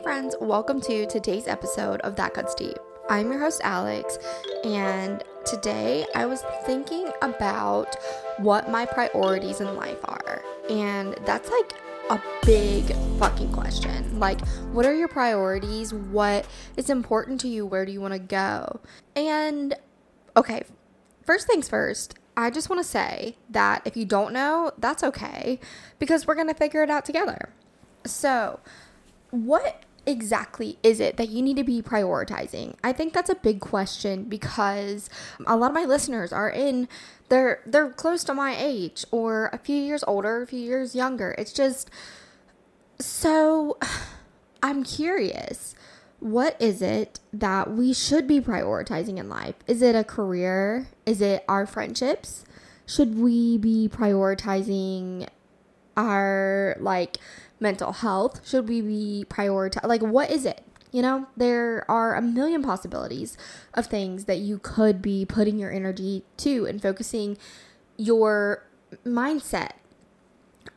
Hey friends, welcome to today's episode of That Cuts Deep. I'm your host Alex, and today I was thinking about what my priorities in life are. And that's like a big fucking question. Like, what are your priorities? What is important to you? Where do you want to go? And okay, first things first, I just want to say that if you don't know, that's okay, because we're going to figure it out together. So, what exactly is it that you need to be prioritizing? I think that's a big question because a lot of my listeners are they're close to my age or a few years older, a few years younger. It's just, so I'm curious, what is it that we should be prioritizing in life? Is it a career? Is it our friendships? Should we be prioritizing our mental health? Should we be prioritizing? Like, what is it? You know, there are a million possibilities of things that you could be putting your energy to and focusing your mindset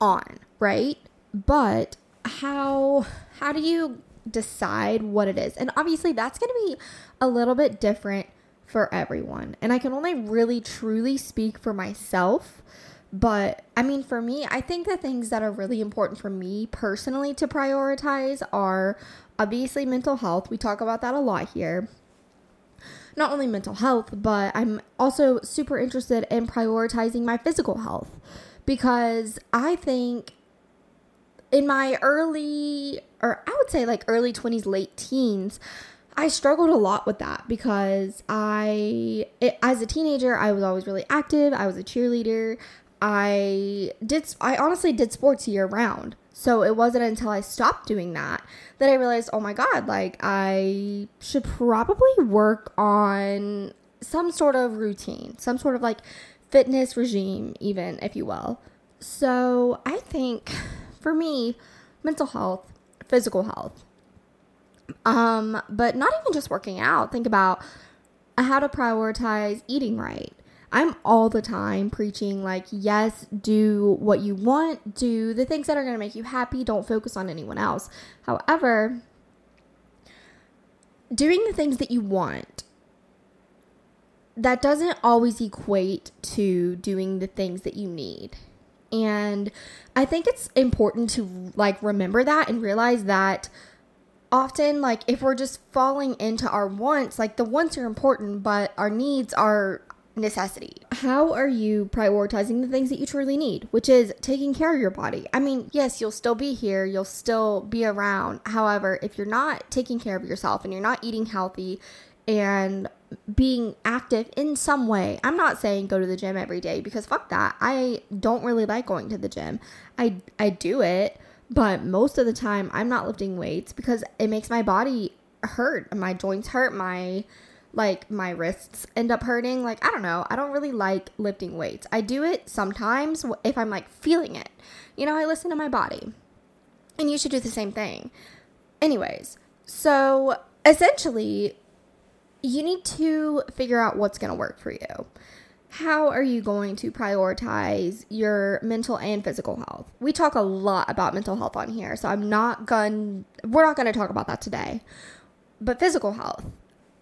on, right? But how do you decide what it is? And obviously that's going to be a little bit different for everyone. And I can only really truly speak for myself. But I mean, for me, I think the things that are really important for me personally to prioritize are obviously mental health. We talk about that a lot here. Not only mental health, but I'm also super interested in prioritizing my physical health, because I think in my early 20s, late teens, I struggled a lot with that because as a teenager, I was always really active. I was a cheerleader. I honestly did sports year round. So it wasn't until I stopped doing that I realized, oh my God, like, I should probably work on some sort of routine, some sort of like fitness regime, even, if you will. So I think for me, mental health, physical health, but not even just working out. Think about how to prioritize eating right. I'm all the time preaching, like, yes, do what you want, do the things that are going to make you happy, don't focus on anyone else. However, doing the things that you want, that doesn't always equate to doing the things that you need. And I think it's important to, like, remember that and realize that often, like, if we're just falling into our wants, like, the wants are important, but our needs are necessity. How are you prioritizing the things that you truly need, which is taking care of your body? I mean, yes, you'll still be here, you'll still be around. However, if you're not taking care of yourself and you're not eating healthy and being active in some way, I'm not saying go to the gym every day, because fuck that. I don't really like going to the gym. I do it, but most of the time I'm not lifting weights because it makes my body hurt. My joints hurt, my wrists end up hurting. Like, I don't know. I don't really like lifting weights. I do it sometimes if I'm like feeling it. You know, I listen to my body, and you should do the same thing. Anyways, so essentially you need to figure out what's going to work for you. How are you going to prioritize your mental and physical health? We talk a lot about mental health on here, so we're not going to talk about that today, but physical health.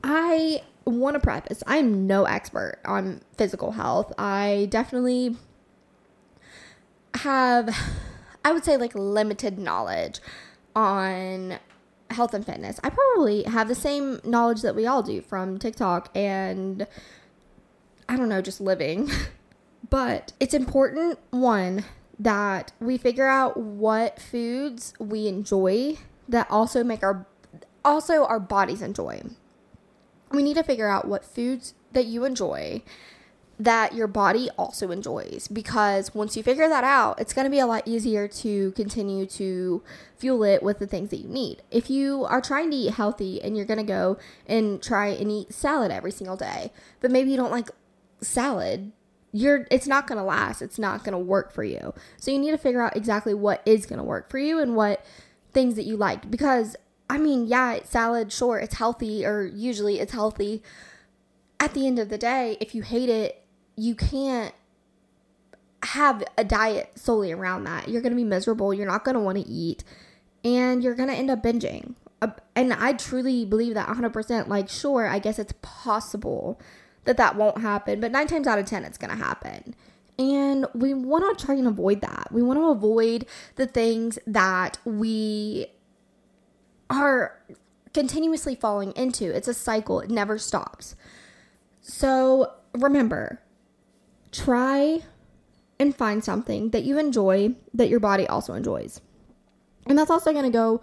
I want to preface, I'm no expert on physical health. I definitely have, I would say, like, limited knowledge on health and fitness. I probably have the same knowledge that we all do from TikTok and, I don't know, just living. But it's important, one, that we figure out what foods we enjoy that also make our bodies enjoy. We need to figure out what foods that you enjoy that your body also enjoys, because once you figure that out, it's going to be a lot easier to continue to fuel it with the things that you need. If you are trying to eat healthy and you're going to go and try and eat salad every single day, but maybe you don't like salad, it's not going to last. It's not going to work for you. So you need to figure out exactly what is going to work for you and what things that you like, because I mean, yeah, salad, sure, it's healthy, or usually it's healthy. At the end of the day, if you hate it, you can't have a diet solely around that. You're going to be miserable. You're not going to want to eat, and you're going to end up binging And I truly believe that 100%. Like, sure, I guess it's possible that that won't happen. But 9 times out of 10, it's going to happen. And we want to try and avoid that. We want to avoid the things that we are continuously falling into. It's a cycle. It never stops. So remember, try and find something that you enjoy that your body also enjoys. And that's also going to go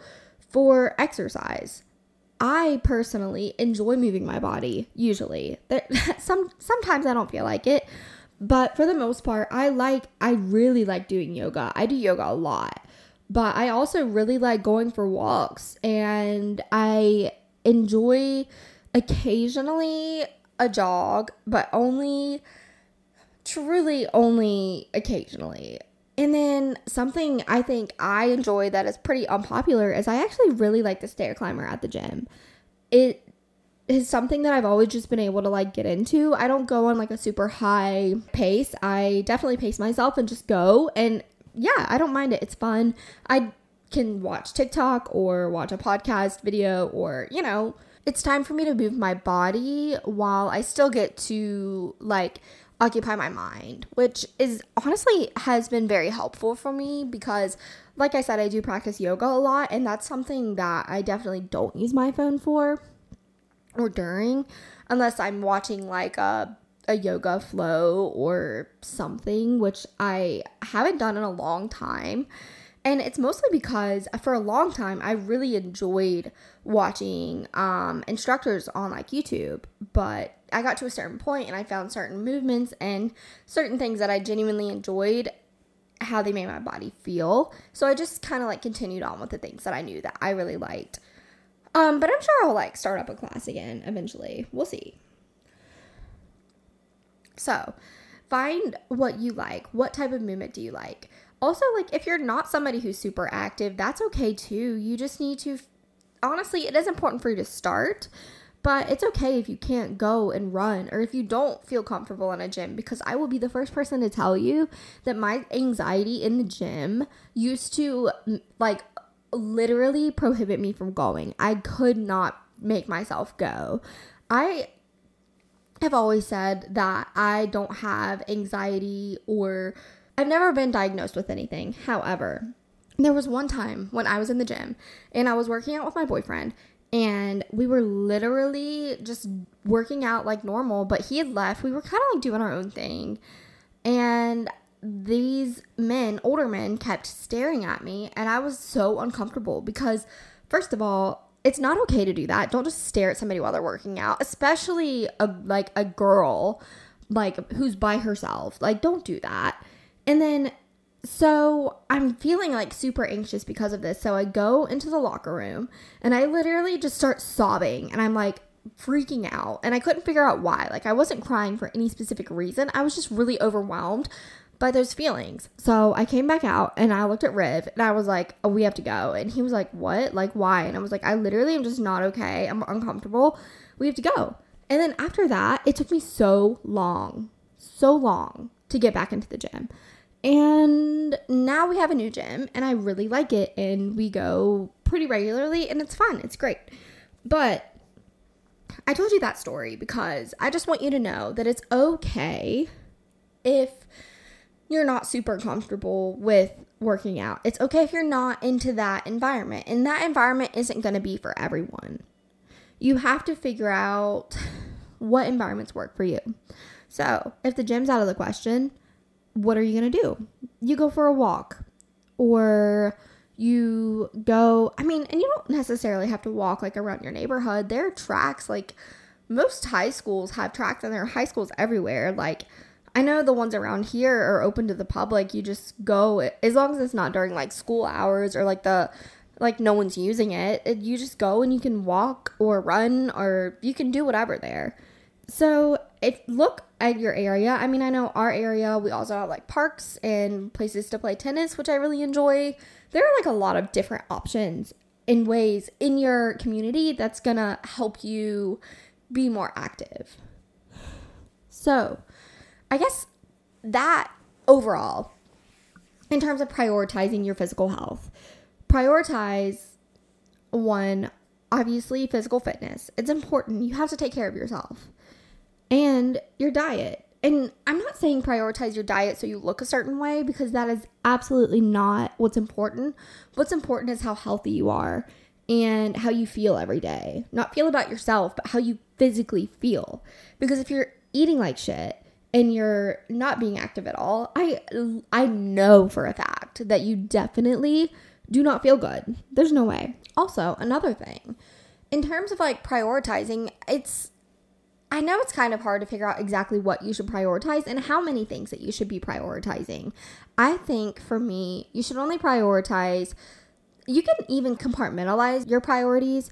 for exercise. I personally enjoy moving my body, usually. Sometimes I don't feel like it, but for the most part, I really like doing yoga. I do yoga a lot, but I also really like going for walks, and I enjoy occasionally a jog, but only occasionally. And then something I think I enjoy that is pretty unpopular is I actually really like the stair climber at the gym. It is something that I've always just been able to like get into. I don't go on like a super high pace. I definitely pace myself and just go. And yeah, I don't mind it. It's fun. I can watch TikTok or watch a podcast video or, you know, it's time for me to move my body while I still get to like occupy my mind, which is honestly has been very helpful for me because, like I said, I do practice yoga a lot, and that's something that I definitely don't use my phone for or during, unless I'm watching like a yoga flow or something, which I haven't done in a long time. And it's mostly because for a long time, I really enjoyed watching instructors on like YouTube, but I got to a certain point and I found certain movements and certain things that I genuinely enjoyed how they made my body feel. So I just kind of like continued on with the things that I knew that I really liked. But I'm sure I'll like start up a class again eventually. We'll see. So find what you like. What type of movement do you like? Also, like, if you're not somebody who's super active, that's okay, too. You just need to, honestly, it is important for you to start, but it's okay if you can't go and run or if you don't feel comfortable in a gym, because I will be the first person to tell you that my anxiety in the gym used to, like, literally prohibit me from going. I could not make myself go. I've always said that I don't have anxiety or I've never been diagnosed with anything. However, there was one time when I was in the gym and I was working out with my boyfriend and we were literally just working out like normal, but he had left. We were kind of like doing our own thing. And these men, older men, kept staring at me and I was so uncomfortable because, first of all, it's not okay to do that. Don't just stare at somebody while they're working out, especially a girl like who's by herself. Like, don't do that. And then, so I'm feeling like super anxious because of this. So I go into the locker room and I literally just start sobbing and I'm like freaking out and I couldn't figure out why. Like, I wasn't crying for any specific reason. I was just really overwhelmed by those feelings. So I came back out and I looked at Riv and I was like, oh, we have to go. And he was like, what? Like, why? And I was like, I literally am just not okay. I'm uncomfortable. We have to go. And then after that, it took me so long to get back into the gym. And now we have a new gym and I really like it and we go pretty regularly and it's fun. It's great. But I told you that story because I just want you to know that it's okay if you're not super comfortable with working out. It's okay if you're not into that environment, and that environment isn't going to be for everyone. You have to figure out what environments work for you. So if the gym's out of the question, what are you going to do? You go for a walk or you go, and you don't necessarily have to walk like around your neighborhood. There are tracks, like most high schools have tracks and there are high schools everywhere. Like, I know the ones around here are open to the public. You just go, as long as it's not during like school hours or like no one's using it. You just go and you can walk or run or you can do whatever there. So look at your area. I know our area, we also have like parks and places to play tennis, which I really enjoy. There are like a lot of different options and ways in your community that's gonna help you be more active. So I guess that overall, in terms of prioritizing your physical health, prioritize one obviously physical fitness. It's important. You have to take care of yourself and your diet. And I'm not saying prioritize your diet so you look a certain way, because that is absolutely not what's important. What's important is how healthy you are and how you feel every day. Not feel about yourself, but how you physically feel. Because if you're eating like shit and you're not being active at all, I know for a fact that you definitely do not feel good. There's no way. Also, another thing, in terms of like prioritizing, I know it's kind of hard to figure out exactly what you should prioritize and how many things that you should be prioritizing. I think for me, you should only prioritize, you can even compartmentalize your priorities.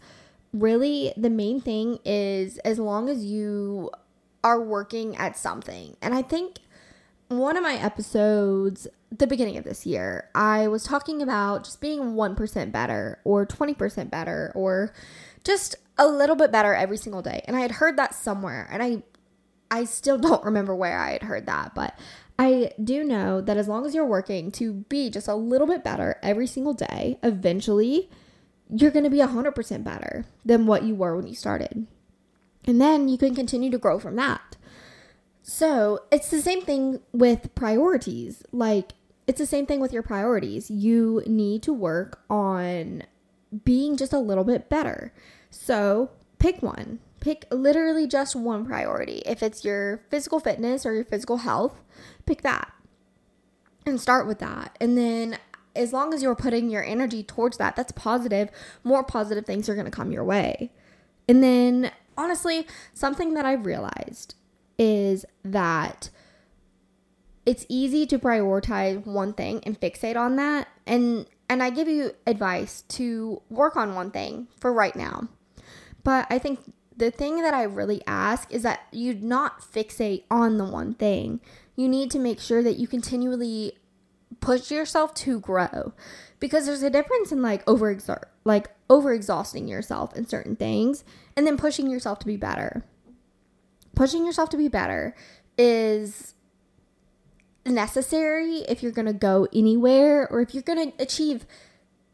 Really, the main thing is as long as you are working at something. And I think one of my episodes, the beginning of this year, I was talking about just being 1% better or 20% better or just a little bit better every single day. And I had heard that somewhere, and I still don't remember where I had heard that, but I do know that as long as you're working to be just a little bit better every single day, eventually you're going to be 100% better than what you were when you started. And then you can continue to grow from that. So it's the same thing with priorities. Like, it's the same thing with your priorities. You need to work on being just a little bit better. So pick one. Pick literally just one priority. If it's your physical fitness or your physical health, pick that and start with that. And then as long as you're putting your energy towards that, that's positive. More positive things are going to come your way. And then honestly, something that I've realized is that it's easy to prioritize one thing and fixate on that. And I give you advice to work on one thing for right now. But I think the thing that I really ask is that you not fixate on the one thing. You need to make sure that you continually push yourself to grow, because there's a difference in like overexhausting yourself in certain things and then pushing yourself to be better. Pushing yourself to be better is necessary if you're going to go anywhere or if you're going to achieve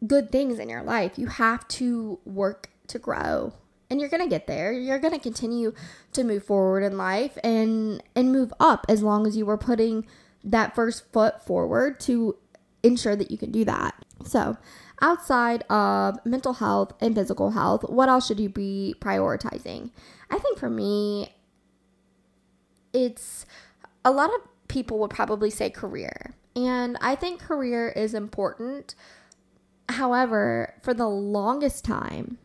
good things in your life. You have to work to grow, and you're going to get there. You're going to continue to move forward in life and move up as long as you were putting that first foot forward to ensure that you can do that. So outside of mental health and physical health, what else should you be prioritizing? I think for me, it's a lot of people would probably say career. And I think career is important. However, for the longest time,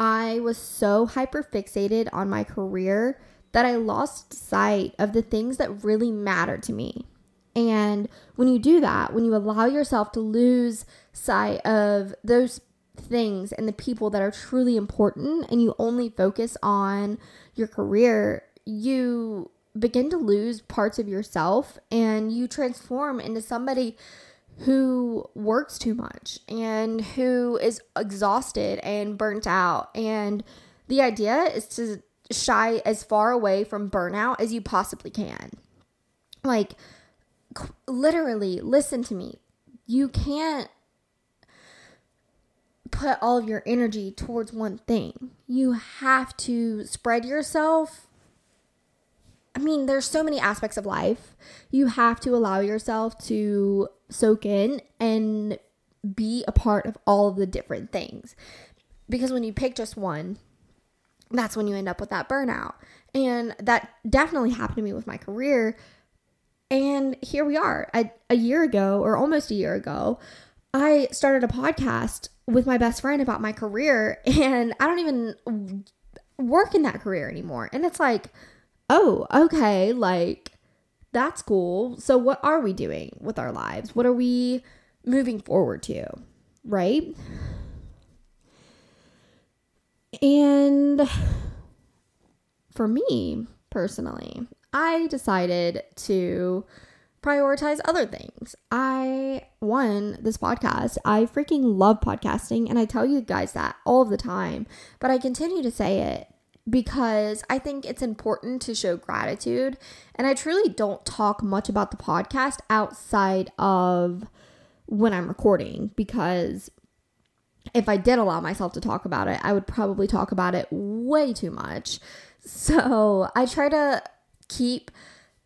I was so hyper fixated on my career that I lost sight of the things that really matter to me. And when you do that, when you allow yourself to lose sight of those things and the people that are truly important, and you only focus on your career, you begin to lose parts of yourself and you transform into somebody who works too much and who is exhausted and burnt out. And the idea is to shy as far away from burnout as you possibly can. Like, literally, listen to me. You can't put all of your energy towards one thing. You have to spread yourself. I mean, there's so many aspects of life. You have to allow yourself to soak in and be a part of all of the different things. Because when you pick just one, that's when you end up with that burnout. And that definitely happened to me with my career. And here we are. A year ago, or almost a year ago, I started a podcast with my best friend about my career. And I don't even work in that career anymore. And it's like, oh, okay, like, that's cool. So what are we doing with our lives? What are we moving forward to, right? And for me, personally, I decided to prioritize other things. This podcast, I freaking love podcasting, and I tell you guys that all the time, but I continue to say it because I think it's important to show gratitude. And I truly don't talk much about the podcast outside of when I'm recording, because if I did allow myself to talk about it, I would probably talk about it way too much. So I try to keep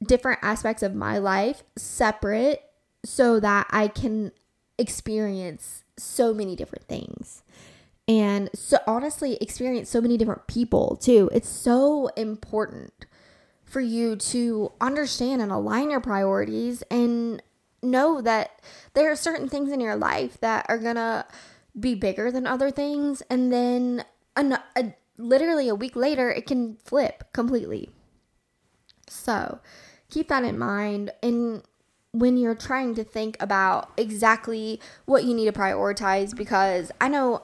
different aspects of my life separate so that I can experience so many different things. And so honestly, experience so many different people too. It's so important for you to understand and align your priorities and know that there are certain things in your life that are going to be bigger than other things. And then literally a week later, it can flip completely. So keep that in mind. And when you're trying to think about exactly what you need to prioritize, because I know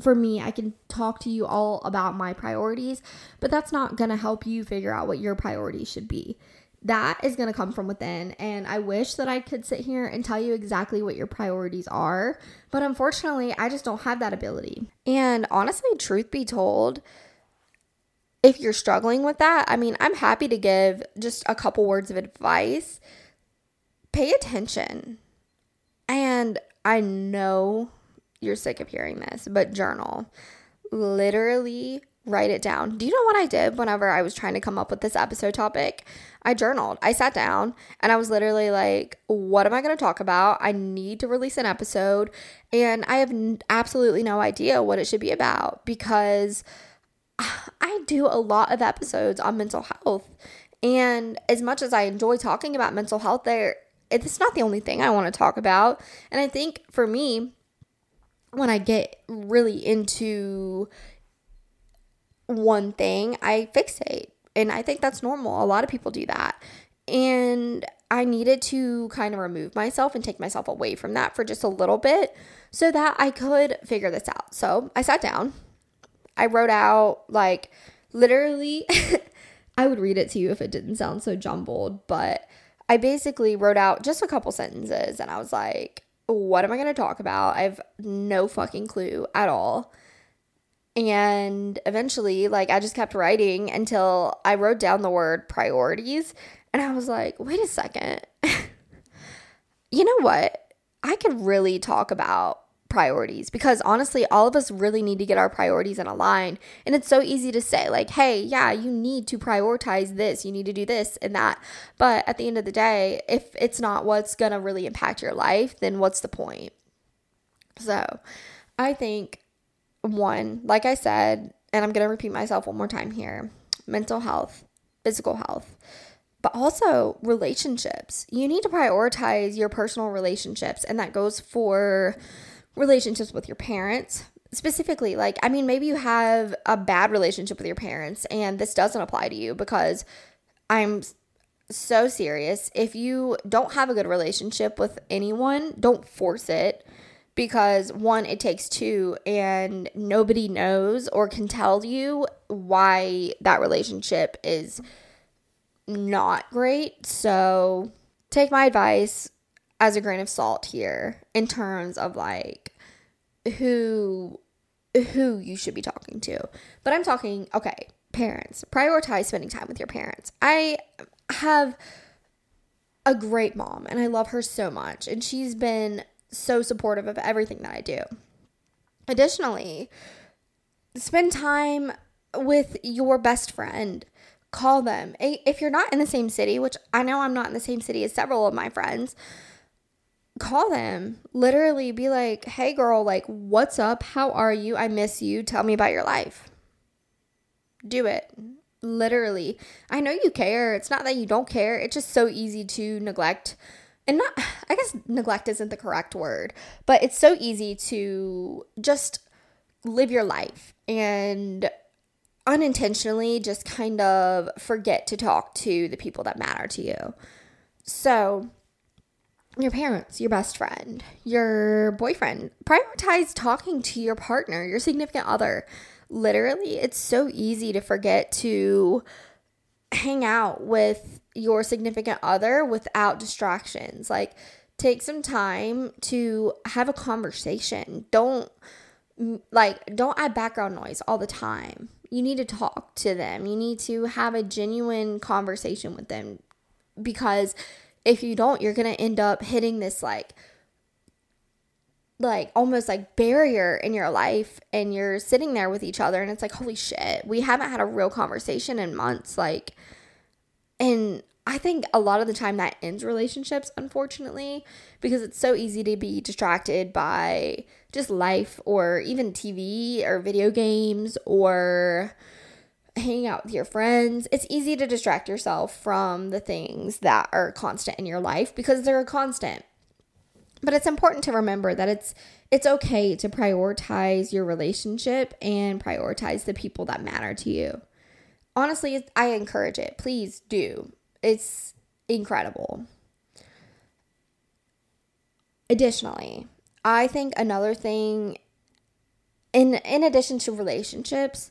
for me, I can talk to you all about my priorities, but that's not going to help you figure out what your priorities should be. That is going to come from within, and I wish that I could sit here and tell you exactly what your priorities are, but unfortunately, I just don't have that ability. And honestly, truth be told, if you're struggling with that, I mean, I'm happy to give just a couple words of advice. Pay attention. And I know you're sick of hearing this, but journal. Literally write it down. Do you know what I did whenever I was trying to come up with this episode topic? I journaled. I sat down and I was literally like, what am I going to talk about? I need to release an episode and I have absolutely no idea what it should be about, because I do a lot of episodes on mental health. And as much as I enjoy talking about mental health, it's not the only thing I want to talk about. And I think for me, when I get really into one thing, I fixate. And I think that's normal. A lot of people do that. And I needed to kind of remove myself and take myself away from that for just a little bit so that I could figure this out. So I sat down. I wrote out, like, literally, I would read it to you if it didn't sound so jumbled, but I basically wrote out just a couple sentences and I was like, what am I going to talk about? I have no fucking clue at all. And eventually, like, I just kept writing until I wrote down the word priorities. And I was like, wait a second. You know what? I could really talk about priorities, because honestly, all of us really need to get our priorities in a line. And it's so easy to say, like, hey, yeah, you need to prioritize this, you need to do this and that. But at the end of the day, if it's not what's going to really impact your life, then what's the point? So I think, one, like I said, and I'm going to repeat myself one more time here, mental health, physical health, but also relationships. You need to prioritize your personal relationships. And that goes for relationships with your parents specifically. Like, I mean, maybe you have a bad relationship with your parents and this doesn't apply to you, because I'm so serious. If you don't have a good relationship with anyone, don't force it, because one, it takes two, and nobody knows or can tell you why that relationship is not great. So take my advice as a grain of salt here in terms of, like, who you should be talking to. But I'm talking, okay, parents. Prioritize spending time with your parents. I have a great mom and I love her so much, and she's been so supportive of everything that I do. Additionally, spend time with your best friend. Call them. If you're not in the same city, which I know I'm not in the same city as several of my friends, call them. Literally be like, hey girl, like, what's up? How are you? I miss you. Tell me about your life. Do it. Literally. I know you care. It's not that you don't care. It's just so easy to neglect. And not, I guess neglect isn't the correct word, but it's so easy to just live your life and unintentionally just kind of forget to talk to the people that matter to you. So your parents, your best friend, your boyfriend. Prioritize talking to your partner, your significant other. Literally, it's so easy to forget to hang out with your significant other without distractions. Like, take some time to have a conversation. Don't add background noise all the time. You need to talk to them. You need to have a genuine conversation with them, because if you don't, you're going to end up hitting this, like, like almost like barrier in your life, and you're sitting there with each other and it's like, holy shit, we haven't had a real conversation in months. Like, and I think a lot of the time that ends relationships, unfortunately, because it's so easy to be distracted by just life or even TV or video games or hanging out with your friends. It's easy to distract yourself from the things that are constant in your life because they're a constant. But it's important to remember that it's okay to prioritize your relationship and prioritize the people that matter to you. Honestly, I encourage it. Please do. It's incredible. Additionally, I think another thing, in addition to relationships,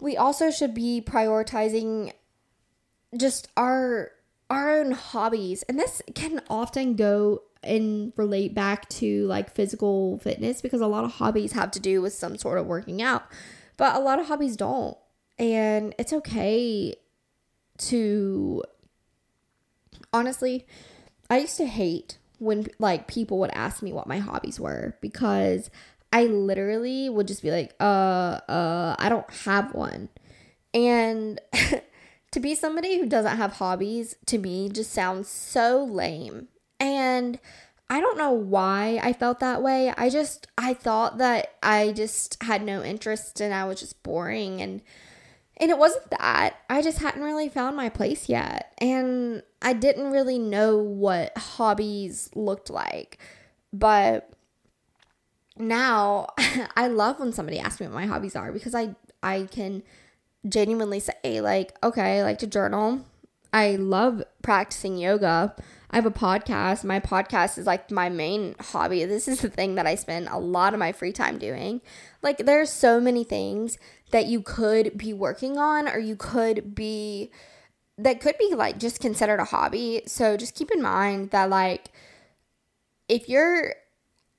we also should be prioritizing just our own hobbies. And this can often go and relate back to like physical fitness, because a lot of hobbies have to do with some sort of working out, but a lot of hobbies don't. And it's okay to, honestly, I used to hate when like people would ask me what my hobbies were, because I literally would just be like, I don't have one. And to be somebody who doesn't have hobbies, to me, just sounds so lame. And I don't know why I felt that way. I thought that I just had no interest and I was just boring. And it wasn't that. I just hadn't really found my place yet. And I didn't really know what hobbies looked like. But now I love when somebody asks me what my hobbies are, because I can genuinely say, like, okay, I like to journal. I love practicing yoga. I have a podcast. My podcast is like my main hobby. This is the thing that I spend a lot of my free time doing. Like, there's so many things that you could be working on, or you could be, that could be like just considered a hobby. So just keep in mind that, like, if you're,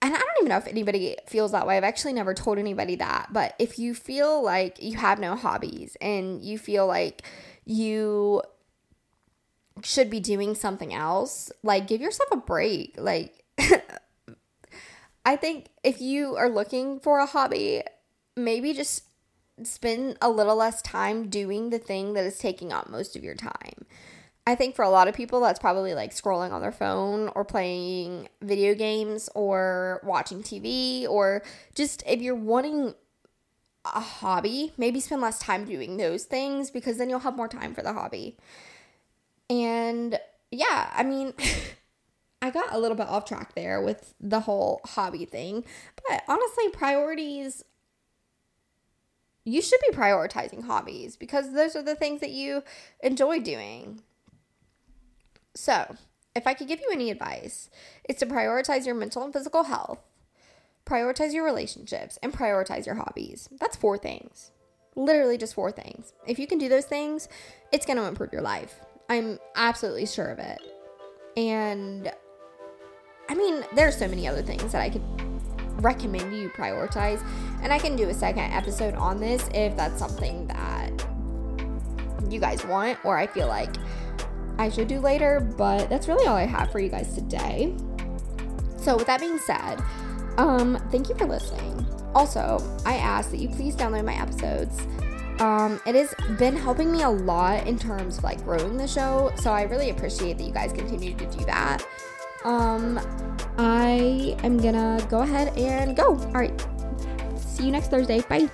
and I don't even know if anybody feels that way. I've actually never told anybody that, but if you feel like you have no hobbies and you feel like you should be doing something else, like, give yourself a break. Like, I think if you are looking for a hobby, maybe just spend a little less time doing the thing that is taking up most of your time. I think for a lot of people, that's probably like scrolling on their phone or playing video games or watching TV, or just if you're wanting a hobby, maybe spend less time doing those things, because then you'll have more time for the hobby. And yeah, I mean, I got a little bit off track there with the whole hobby thing, but honestly, priorities, you should be prioritizing hobbies, because those are the things that you enjoy doing. So if I could give you any advice, it's to prioritize your mental and physical health, prioritize your relationships, and prioritize your hobbies. That's 4 things, literally just 4 things. If you can do those things, it's going to improve your life. I'm absolutely sure of it. And I mean, there's so many other things that I could recommend you prioritize, and I can do a second episode on this if that's something that you guys want, or I feel like I should do later. But that's really all I have for you guys today. So with that being said, thank you for listening. Also, I ask that you please download my episodes. It has been helping me a lot in terms of like growing the show, so I really appreciate that you guys continue to do that. I am gonna go ahead and go. All right, see you next Thursday. Bye.